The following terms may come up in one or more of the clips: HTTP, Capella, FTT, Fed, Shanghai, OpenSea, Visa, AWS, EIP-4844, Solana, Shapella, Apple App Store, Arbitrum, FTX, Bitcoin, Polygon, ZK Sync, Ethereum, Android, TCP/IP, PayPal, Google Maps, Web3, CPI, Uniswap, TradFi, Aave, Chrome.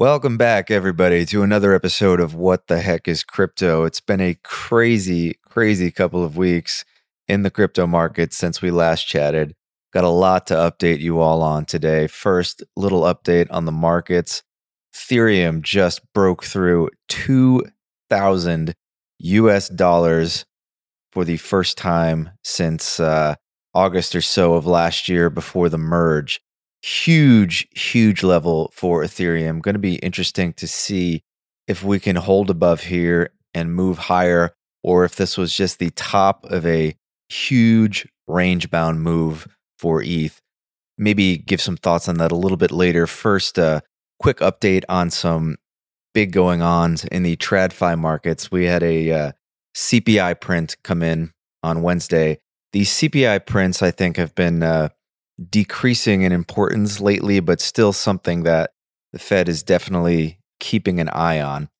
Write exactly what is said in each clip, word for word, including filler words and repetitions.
Welcome back, everybody, to another episode of What the Heck is Crypto? It's been a crazy, crazy couple of weeks in the crypto market since we last chatted. Got a lot to update you all on today. First, little update on the markets. Ethereum just broke through two thousand U S dollars for the first time since uh, August or so of last year before the merge. Huge, huge level for Ethereum. Going to be interesting to see if we can hold above here and move higher, or if this was just the top of a huge range-bound move for E T H. Maybe give some thoughts on that a little bit later. First, a quick update on some big going-ons in the TradFi markets. We had a uh, C P I print come in on Wednesday. These C P I prints, I think, have been Uh, decreasing in importance lately, but still something that the Fed is definitely keeping an eye on.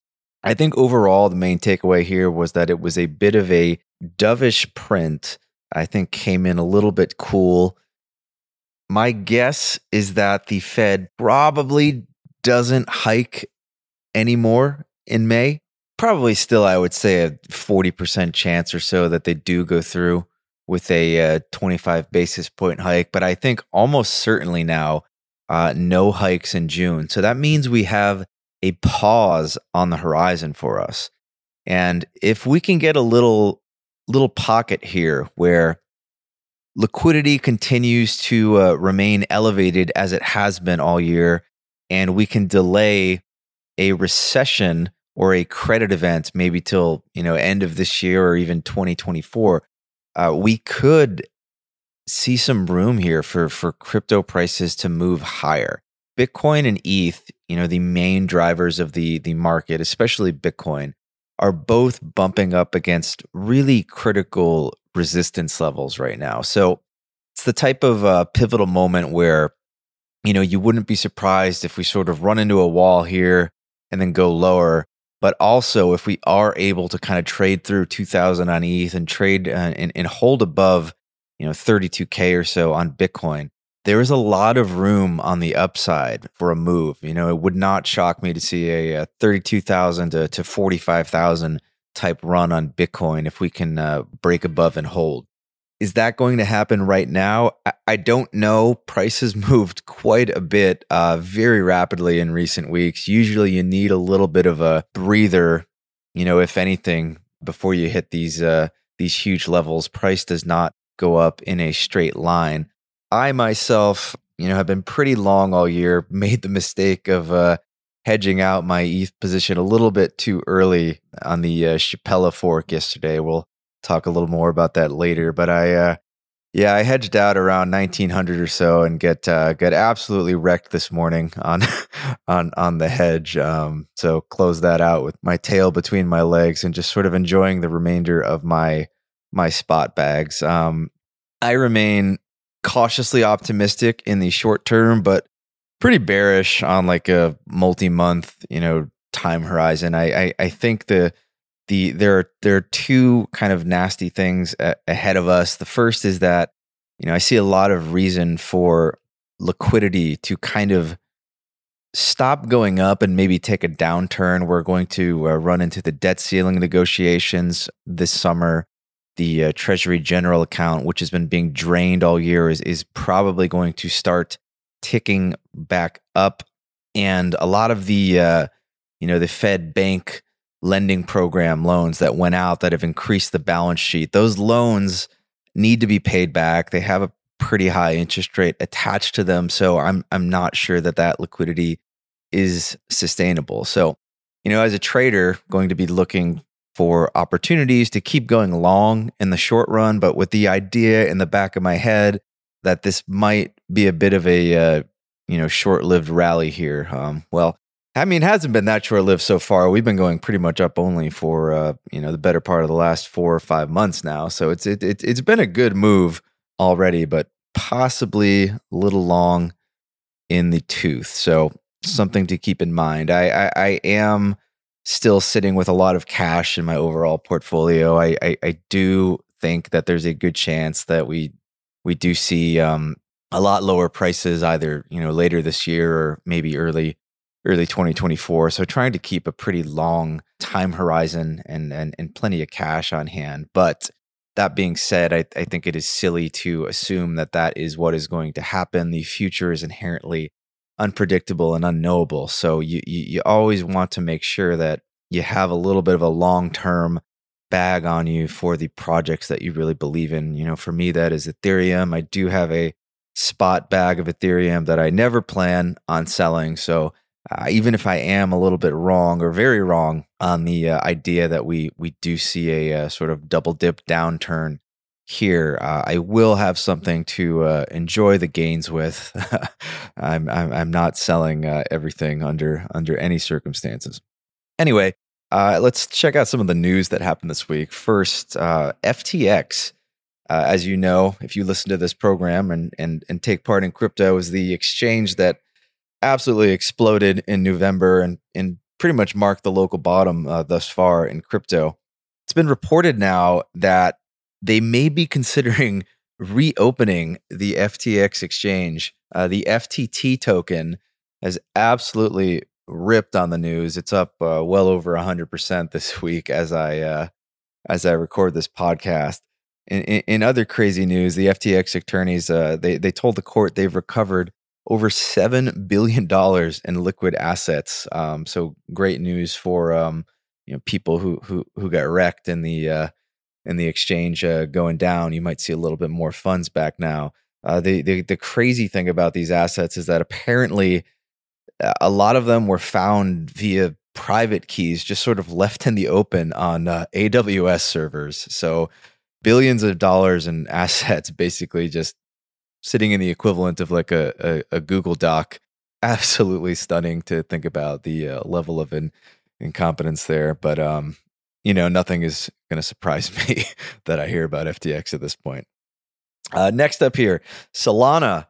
I think overall, the main takeaway here was that it was a bit of a dovish print. I think came in a little bit cool. My guess is that the Fed probably doesn't hike anymore in May. Probably still, I would say, a forty percent chance or so that they do go through with a uh, twenty-five basis point hike, but I think almost certainly now, uh, no hikes in June. So that means we have a pause on the horizon for us. And if we can get a little little pocket here where liquidity continues to uh, remain elevated as it has been all year, and we can delay a recession or a credit event maybe till, you know, end of this year or even twenty twenty-four, Uh, we could see some room here for, for crypto prices to move higher. Bitcoin and E T H, you know, the main drivers of the, the market, especially Bitcoin, are both bumping up against really critical resistance levels right now. So it's the type of uh, pivotal moment where, you know, you wouldn't be surprised if we sort of run into a wall here and then go lower. But also, if we are able to kind of trade through two thousand on E T H and trade uh, and, and hold above, you know, thirty-two K or so on Bitcoin, there is a lot of room on the upside for a move. You know, it would not shock me to see a, a thirty-two thousand to, to forty-five thousand type run on Bitcoin if we can uh, break above and hold. Is that going to happen right now? I, I don't know. Prices moved quite a bit uh, very rapidly in recent weeks. Usually you need a little bit of a breather, you know, if anything, before you hit these uh, these huge levels. Price does not go up in a straight line. I myself, you know, have been pretty long all year, made the mistake of uh, hedging out my E T H position a little bit too early on the uh, Shapella fork yesterday. Well, talk a little more about that later, but I, uh, yeah, I hedged out around nineteen hundred or so and get uh, got absolutely wrecked this morning on on on the hedge. Um, so close that out with my tail between my legs and just sort of enjoying the remainder of my my spot bags. Um, I remain cautiously optimistic in the short term, but pretty bearish on like a multi-month, you know, time horizon. I I, I think the The, there are there are two kind of nasty things a, ahead of us. The first is that, you know, I see a lot of reason for liquidity to kind of stop going up and maybe take a downturn. We're going to uh, run into the debt ceiling negotiations this summer. The uh, Treasury General account, which has been being drained all year, is is probably going to start ticking back up, and a lot of the uh, you know the Fed bank lending program loans that went out that have increased the balance sheet. Those loans need to be paid back. They have a pretty high interest rate attached to them. So I'm I'm not sure that that liquidity is sustainable. So, you know, as a trader, going to be looking for opportunities to keep going long in the short run, but with the idea in the back of my head that this might be a bit of a, uh, you know, short-lived rally here. Um, well, I mean, it hasn't been that short-lived so far. We've been going pretty much up only for uh, you know the better part of the last four or five months now. So it's it, it it's been a good move already, but possibly a little long in the tooth. So something to keep in mind. I I, I am still sitting with a lot of cash in my overall portfolio. I I, I do think that there's a good chance that we we do see um, a lot lower prices either you know later this year or maybe early early twenty twenty-four. So trying to keep a pretty long time horizon and and, and plenty of cash on hand. But that being said, I, I think it is silly to assume that that is what is going to happen. The future is inherently unpredictable and unknowable. So you you, you always want to make sure that you have a little bit of a long-term bag on you for the projects that you really believe in. You know, for me, that is Ethereum. I do have a spot bag of Ethereum that I never plan on selling. So uh, even if I am a little bit wrong or very wrong on the uh, idea that we we do see a, a sort of double dip downturn here, uh, I will have something to uh, enjoy the gains with. I'm, I'm I'm not selling uh, everything under under any circumstances. Anyway, uh, let's check out some of the news that happened this week. First, uh, F T X, uh, as you know, if you listen to this program and and and take part in crypto, is the exchange that absolutely exploded in November and and pretty much marked the local bottom uh, thus far in crypto. It's been reported now that they may be considering reopening the F T X exchange. Uh, the F T T token has absolutely ripped on the news. It's up uh, well over one hundred percent this week as I uh, as I record this podcast. In, in, in other crazy news, the F T X attorneys, uh, they, they told the court they've recovered over seven billion dollars in liquid assets. Um, so great news for um, you know, people who, who, who got wrecked in the... Uh, and the exchange uh, going down. You might see a little bit more funds back now. Uh, the, the the crazy thing about these assets is that apparently a lot of them were found via private keys, just sort of left in the open on uh, A W S servers. So billions of dollars in assets basically just sitting in the equivalent of like a, a, a Google Doc. Absolutely stunning to think about the uh, level of in, incompetence there. But um, you know, nothing is going to surprise me that I hear about F T X at this point. Uh, next up here, Solana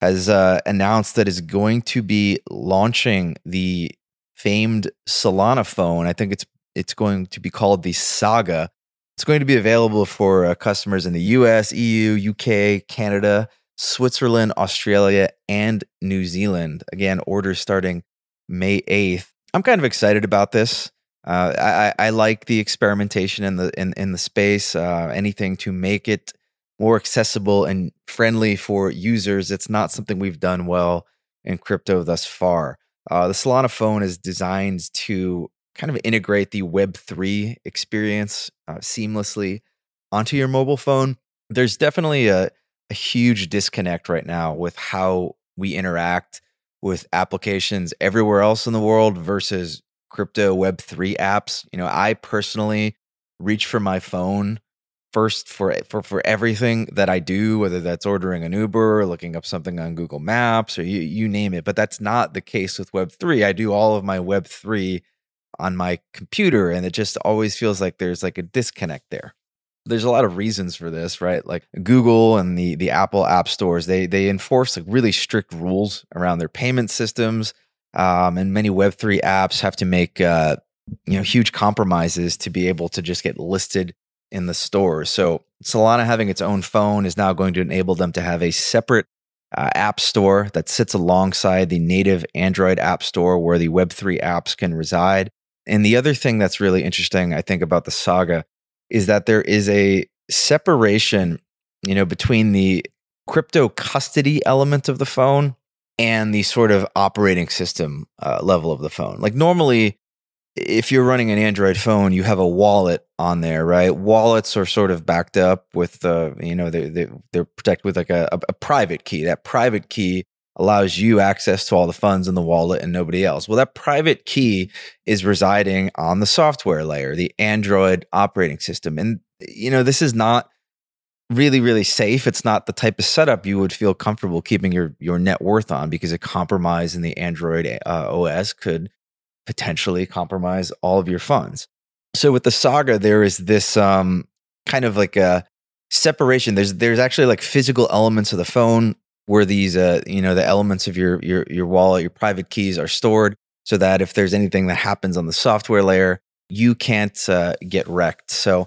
has uh, announced that it's going to be launching the famed Solana phone. I think it's it's going to be called the Saga. It's going to be available for uh, customers in the U S, E U, U K, Canada, Switzerland, Australia, and New Zealand. Again, orders starting May eighth. I'm kind of excited about this. Uh, I, I like the experimentation in the in, in the space. Uh, anything to make it more accessible and friendly for users. It's not something we've done well in crypto thus far. Uh, the Solana phone is designed to kind of integrate the Web three experience uh, seamlessly onto your mobile phone. There's definitely a, a huge disconnect right now with how we interact with applications everywhere else in the world versus crypto Web three apps. You know, I personally reach for my phone first for, for for everything that I do, whether that's ordering an Uber or looking up something on Google Maps or you, you name it. But that's not the case with Web three. I do all of my Web three on my computer, and it just always feels like there's like a disconnect there. There's a lot of reasons for this, right? Like Google and the the Apple App Stores, they they enforce like really strict rules around their payment systems. Um, and many Web three apps have to make uh, you know, huge compromises to be able to just get listed in the store. So Solana having its own phone is now going to enable them to have a separate uh, app store that sits alongside the native Android app store where the Web three apps can reside. And the other thing that's really interesting, I think, about the Saga is that there is a separation, you know, between the crypto custody element of the phone and the sort of operating system uh, level of the phone. Like normally, if you're running an Android phone, you have a wallet on there, right? Wallets are sort of backed up with, uh, you know, they're, they're, they're protected with like a, a private key. That private key allows you access to all the funds in the wallet and nobody else. Well, that private key is residing on the software layer, the Android operating system. And, you know, this is not really, really safe. It's not the type of setup you would feel comfortable keeping your, your net worth on, because a compromise in the Android uh, O S could potentially compromise all of your funds. So with the Saga, there is this um, kind of like a separation. There's there's actually like physical elements of the phone where these uh, you know, the elements of your your your wallet, your private keys are stored, so that if there's anything that happens on the software layer, you can't uh, get wrecked. So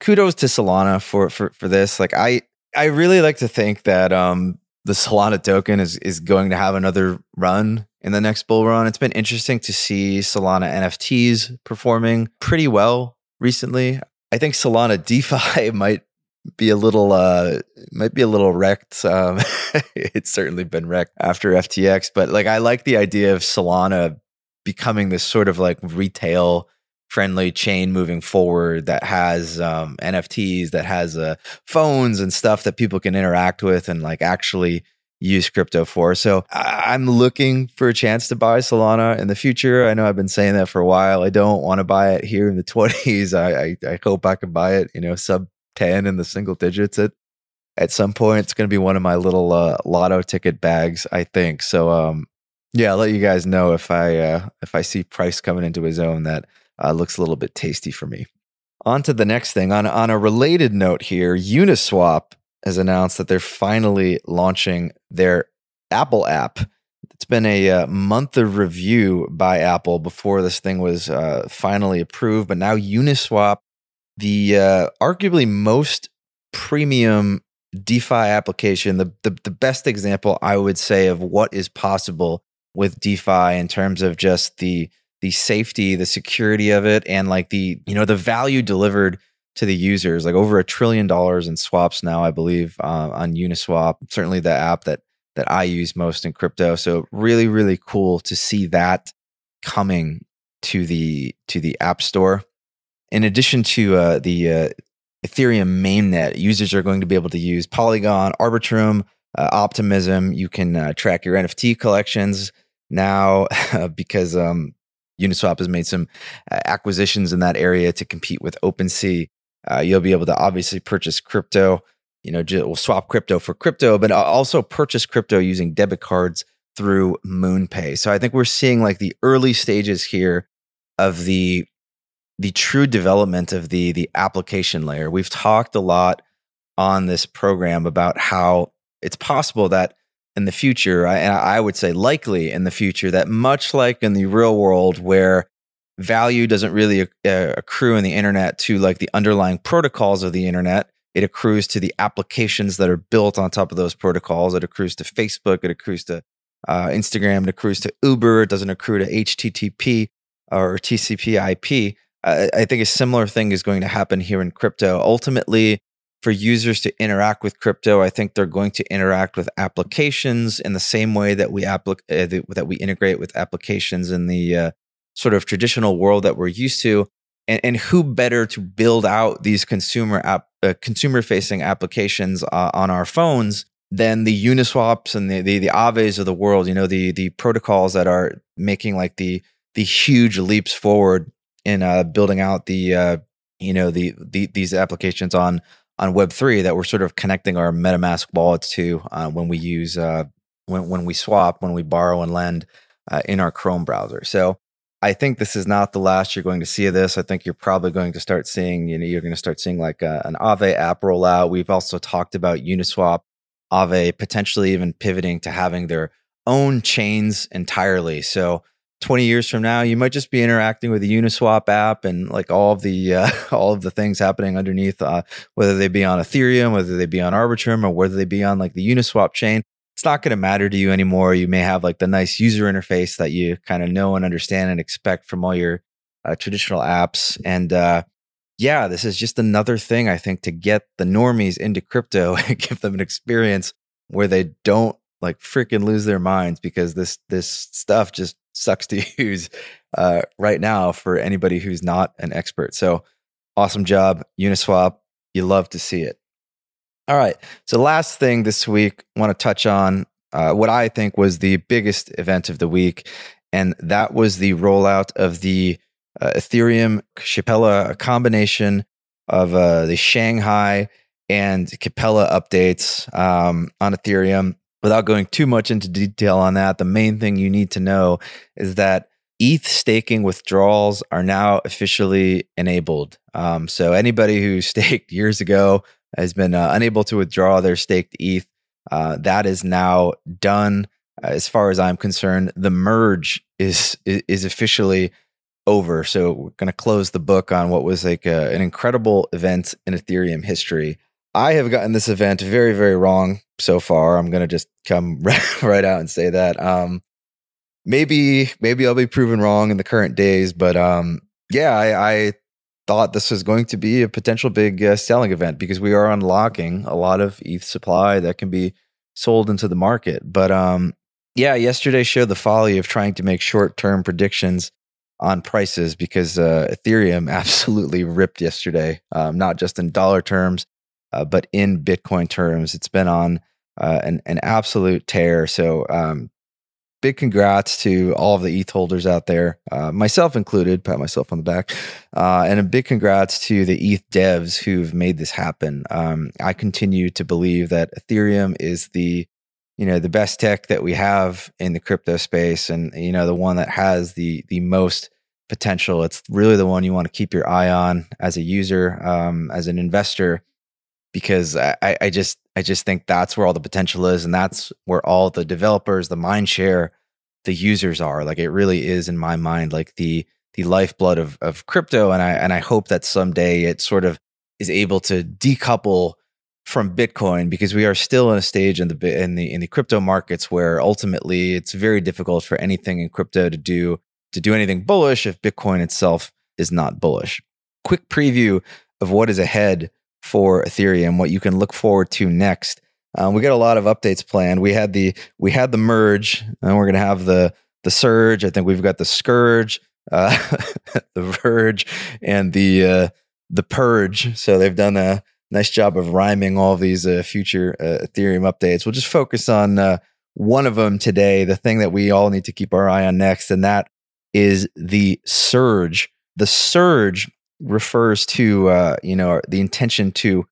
kudos to Solana for, for, for this. Like I, I really like to think that, um, the Solana token is is going to have another run in the next bull run. It's been interesting to see Solana N F Ts performing pretty well recently. I think Solana DeFi might be a little uh might be a little wrecked. Um, it's certainly been wrecked after F T X, but like I like the idea of Solana becoming this sort of like retail friendly chain moving forward that has um, N F Ts, that has uh, phones and stuff that people can interact with and like actually use crypto for. So I- I'm looking for a chance to buy Solana in the future. I know I've been saying that for a while. I don't want to buy it here in the twenties. I, I, I hope I can buy it, you know, sub ten in the single digits at at some point. It's going to be one of my little uh, lotto ticket bags, I think. So um, yeah, I'll let you guys know if I uh, if I see price coming into a zone that Uh, looks a little bit tasty for me. On to the next thing. On, on a related note here, Uniswap has announced that they're finally launching their Apple app. It's been a uh, month of review by Apple before this thing was uh, finally approved. But now Uniswap, the uh, arguably most premium DeFi application, the, the the best example I would say of what is possible with DeFi in terms of just the the safety, the security of it, and like the, you know, the value delivered to the users, like over a trillion dollars in swaps now, I believe, uh, on Uniswap, certainly the app that that I use most in crypto. So really, really cool to see that coming to the to the App Store. In addition to uh, the uh, Ethereum mainnet, users are going to be able to use Polygon, Arbitrum, uh, Optimism. You can uh, track your N F T collections now because um, Uniswap has made some uh, acquisitions in that area to compete with OpenSea. Uh, you'll be able to obviously purchase crypto, you know, just, we'll swap crypto for crypto, but also purchase crypto using debit cards through MoonPay. So I think we're seeing like the early stages here of the the true development of the the application layer. We've talked a lot on this program about how it's possible that in the future, I, I would say likely in the future, that much like in the real world where value doesn't really uh, accrue in the internet to like the underlying protocols of the internet, it accrues to the applications that are built on top of those protocols. It accrues to Facebook, it accrues to uh, Instagram, it accrues to Uber, it doesn't accrue to H T T P or T C P I P. Uh, I think a similar thing is going to happen here in crypto. Ultimately, for users to interact with crypto, I think they're going to interact with applications in the same way that we applic- uh, th- that we integrate with applications in the uh, sort of traditional world that we're used to. And, and who better to build out these consumer app, uh, consumer-facing applications uh, on our phones than the Uniswaps and the the, the Aaves of the world? You know, the the protocols that are making like the the huge leaps forward in uh, building out the uh, you know the, the these applications on. on Web three that we're sort of connecting our MetaMask wallets to uh, when we use, uh, when when we swap, when we borrow and lend uh, in our Chrome browser. So I think this is not the last you're going to see of this. I think you're probably going to start seeing, you know, you're going to start seeing like a, an Aave app rollout. We've also talked about Uniswap, Aave potentially even pivoting to having their own chains entirely. So twenty years from now, you might just be interacting with the Uniswap app and like all of the uh, all of the things happening underneath, uh, whether they be on Ethereum, whether they be on Arbitrum, or whether they be on like the Uniswap chain. It's not going to matter to you anymore. You may have like the nice user interface that you kind of know and understand and expect from all your uh, traditional apps. And uh, yeah, this is just another thing, I think, to get the normies into crypto and give them an experience where they don't like freaking lose their minds, because this this stuff just sucks to use uh, right now for anybody who's not an expert. So awesome job, Uniswap. You love to see it. All right. So last thing this week, I want to touch on uh, what I think was the biggest event of the week. And that was the rollout of the uh, Ethereum Shapella, a combination of uh, the Shanghai and Capella updates um, on Ethereum. Without going too much into detail on that, the main thing you need to know is that E T H staking withdrawals are now officially enabled. Um, so anybody who staked years ago has been uh, unable to withdraw their staked E T H. Uh, that is now done. As far as I'm concerned, the merge is is officially over. So we're going to close the book on what was like a, an incredible event in Ethereum history. I have gotten this event very, very wrong so far. I'm going to just come right, right out and say that. Um, maybe maybe I'll be proven wrong in the current days, but um, yeah, I, I thought this was going to be a potential big uh, selling event because we are unlocking a lot of E T H supply that can be sold into the market. But um, yeah, yesterday showed the folly of trying to make short-term predictions on prices because uh, Ethereum absolutely ripped yesterday, um, not just in dollar terms, Uh, but in Bitcoin terms, it's been on uh, an, an absolute tear. So um, big congrats to all of the E T H holders out there, uh, myself included, pat myself on the back. Uh, and a big congrats to the E T H devs who've made this happen. Um, I continue to believe that Ethereum is the, you know, the best tech that we have in the crypto space, and, you know, the one that has the the most potential. It's really the one you want to keep your eye on as a user, um, as an investor. Because I, I just I just think that's where all the potential is, and that's where all the developers, the mind share, the users are. Like, it really is, in my mind, like the the lifeblood of of crypto. And I and I hope that someday it sort of is able to decouple from Bitcoin, because we are still in a stage in the in the in the crypto markets where ultimately it's very difficult for anything in crypto to do to do anything bullish if Bitcoin itself is not bullish. Quick preview of what is ahead for Ethereum, what you can look forward to next. Um, we got a lot of updates planned. We had the we had the merge, and we're going to have the the surge. I think we've got the scourge, uh, the verge, and the uh, the purge. So they've done a nice job of rhyming all of these uh, future uh, Ethereum updates. We'll just focus on uh, one of them today, the thing that we all need to keep our eye on next, and that is the surge. The surge refers to uh, you know, the intention to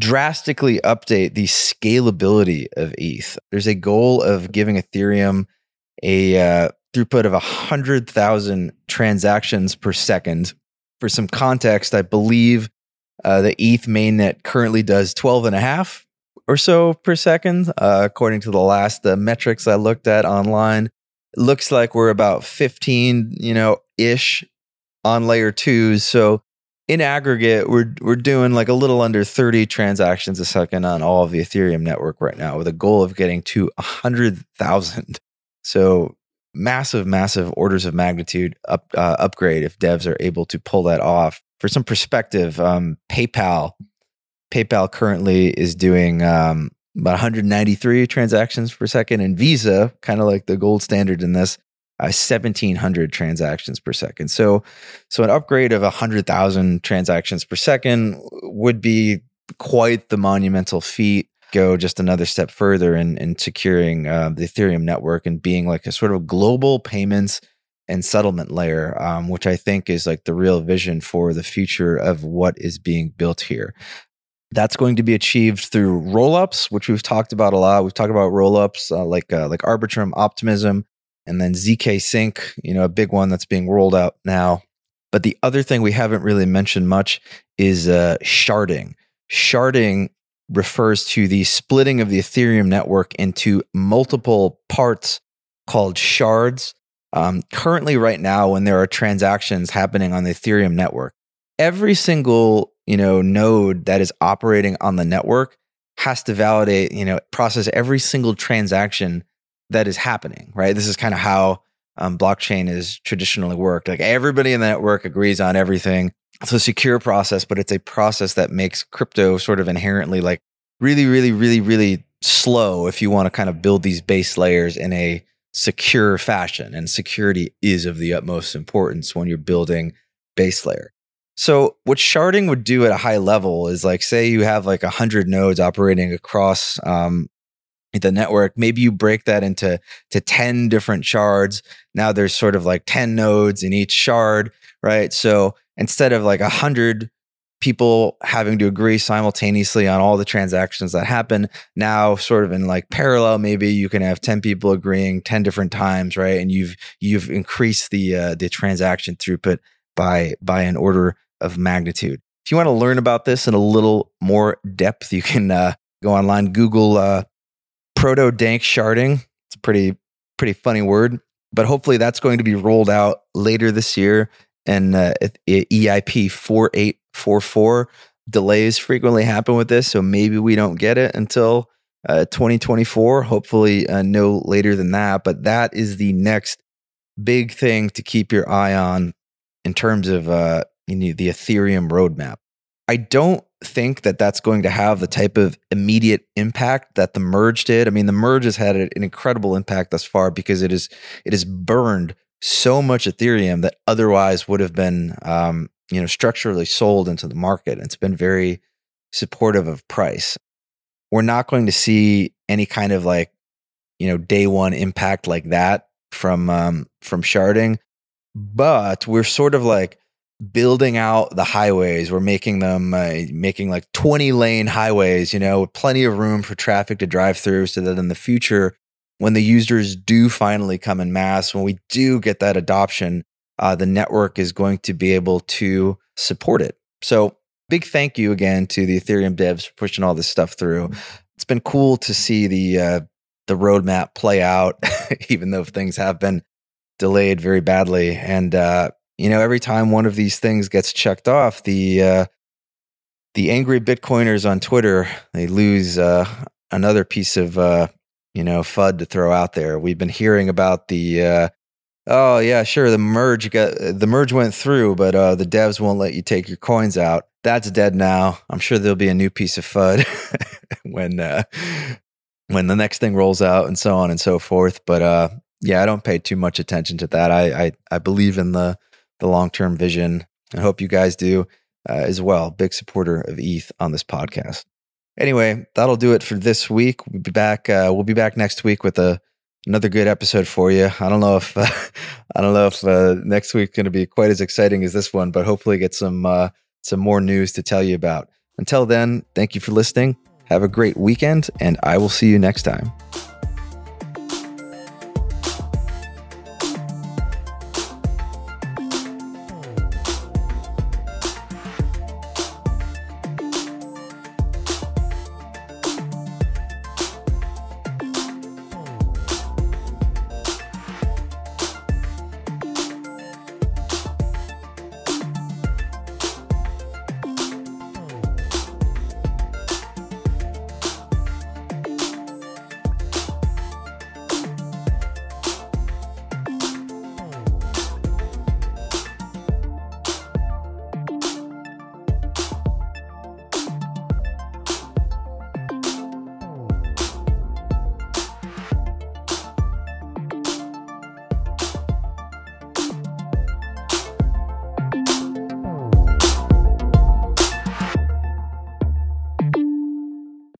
drastically update the scalability of E T H. There's a goal of giving Ethereum a uh, throughput of one hundred thousand transactions per second. For some context, I believe uh, the E T H mainnet currently does twelve and a half or so per second, uh, according to the last uh, metrics I looked at online. It looks like we're about fifteen, you know, ish on layer twos. So in aggregate, we're we're doing like a little under thirty transactions a second on all of the Ethereum network right now, with a goal of getting to one hundred thousand. So massive, massive orders of magnitude up, uh, upgrade if devs are able to pull that off. For some perspective, um, PayPal, PayPal currently is doing um, about one hundred ninety-three transactions per second, and Visa, kind of like the gold standard in this, Uh, seventeen hundred transactions per second. So, so an upgrade of one hundred thousand transactions per second would be quite the monumental feat. Go just another step further in, in securing uh, the Ethereum network and being like a sort of global payments and settlement layer, um, which I think is like the real vision for the future of what is being built here. That's going to be achieved through rollups, which we've talked about a lot. We've talked about rollups uh, like uh, like Arbitrum, Optimism, and then Z K Sync, you know, a big one that's being rolled out now. But the other thing we haven't really mentioned much is uh, sharding. Sharding refers to the splitting of the Ethereum network into multiple parts called shards. Um, currently, right now, when there are transactions happening on the Ethereum network, every single, you know, node that is operating on the network has to validate, you know, process every single transaction that is happening, right? This is kind of how um, blockchain is traditionally worked. Like, everybody in the network agrees on everything. It's a secure process, but it's a process that makes crypto sort of inherently like really, really, really, really slow if you want to kind of build these base layers in a secure fashion. And security is of the utmost importance when you're building base layer. So what sharding would do at a high level is, like, say you have like one hundred nodes operating across um, the network. Maybe you break that into to ten different shards. Now there's sort of like ten nodes in each shard, right? So instead of like one hundred people having to agree simultaneously on all the transactions that happen, now sort of in like parallel, maybe you can have ten people agreeing ten different times, right? And you've you've increased the uh, the transaction throughput by by an order of magnitude. If you want to learn about this in a little more depth, you can uh, go online, Google uh, proto-dank sharding. It's a pretty, pretty funny word, but hopefully that's going to be rolled out later this year in uh, E I P four eight four four. delays frequently happen with this, so maybe we don't get it until uh, twenty twenty-four, hopefully uh, no later than that. But that is the next big thing to keep your eye on in terms of uh, you know, the Ethereum roadmap. I don't think that that's going to have the type of immediate impact that the merge did. I mean, the merge has had an incredible impact thus far because it is it has burned so much Ethereum that otherwise would have been um, you know structurally sold into the market. It's been very supportive of price. We're not going to see any kind of like you know day one impact like that from um, from sharding, but we're sort of like building out the highways. We're making them uh, making like twenty lane highways, you know, with plenty of room for traffic to drive through, so that in the future, when the users do finally come in mass, when we do get that adoption, uh, the network is going to be able to support it. So, big thank you again to the Ethereum devs for pushing all this stuff through. It's been cool to see the uh, the roadmap play out, even though things have been delayed very badly. And uh, You know, every time one of these things gets checked off, the uh, the angry Bitcoiners on Twitter, they lose uh, another piece of, uh, you know, F U D to throw out there. We've been hearing about the, uh, oh yeah, sure, the merge got the merge went through, but uh, the devs won't let you take your coins out. That's dead now. I'm sure there'll be a new piece of F U D when uh, when the next thing rolls out, and so on and so forth. But uh, yeah, I don't pay too much attention to that. I I, I believe in the the long-term vision. I hope you guys do uh, as well. Big supporter of E T H on this podcast. Anyway, that'll do it for this week. We'll be back. Uh, we'll be back next week with a, another good episode for you. I don't know if uh, I don't know if uh, next week's going to be quite as exciting as this one, but hopefully get some uh, some more news to tell you about. Until then, thank you for listening. Have a great weekend, and I will see you next time.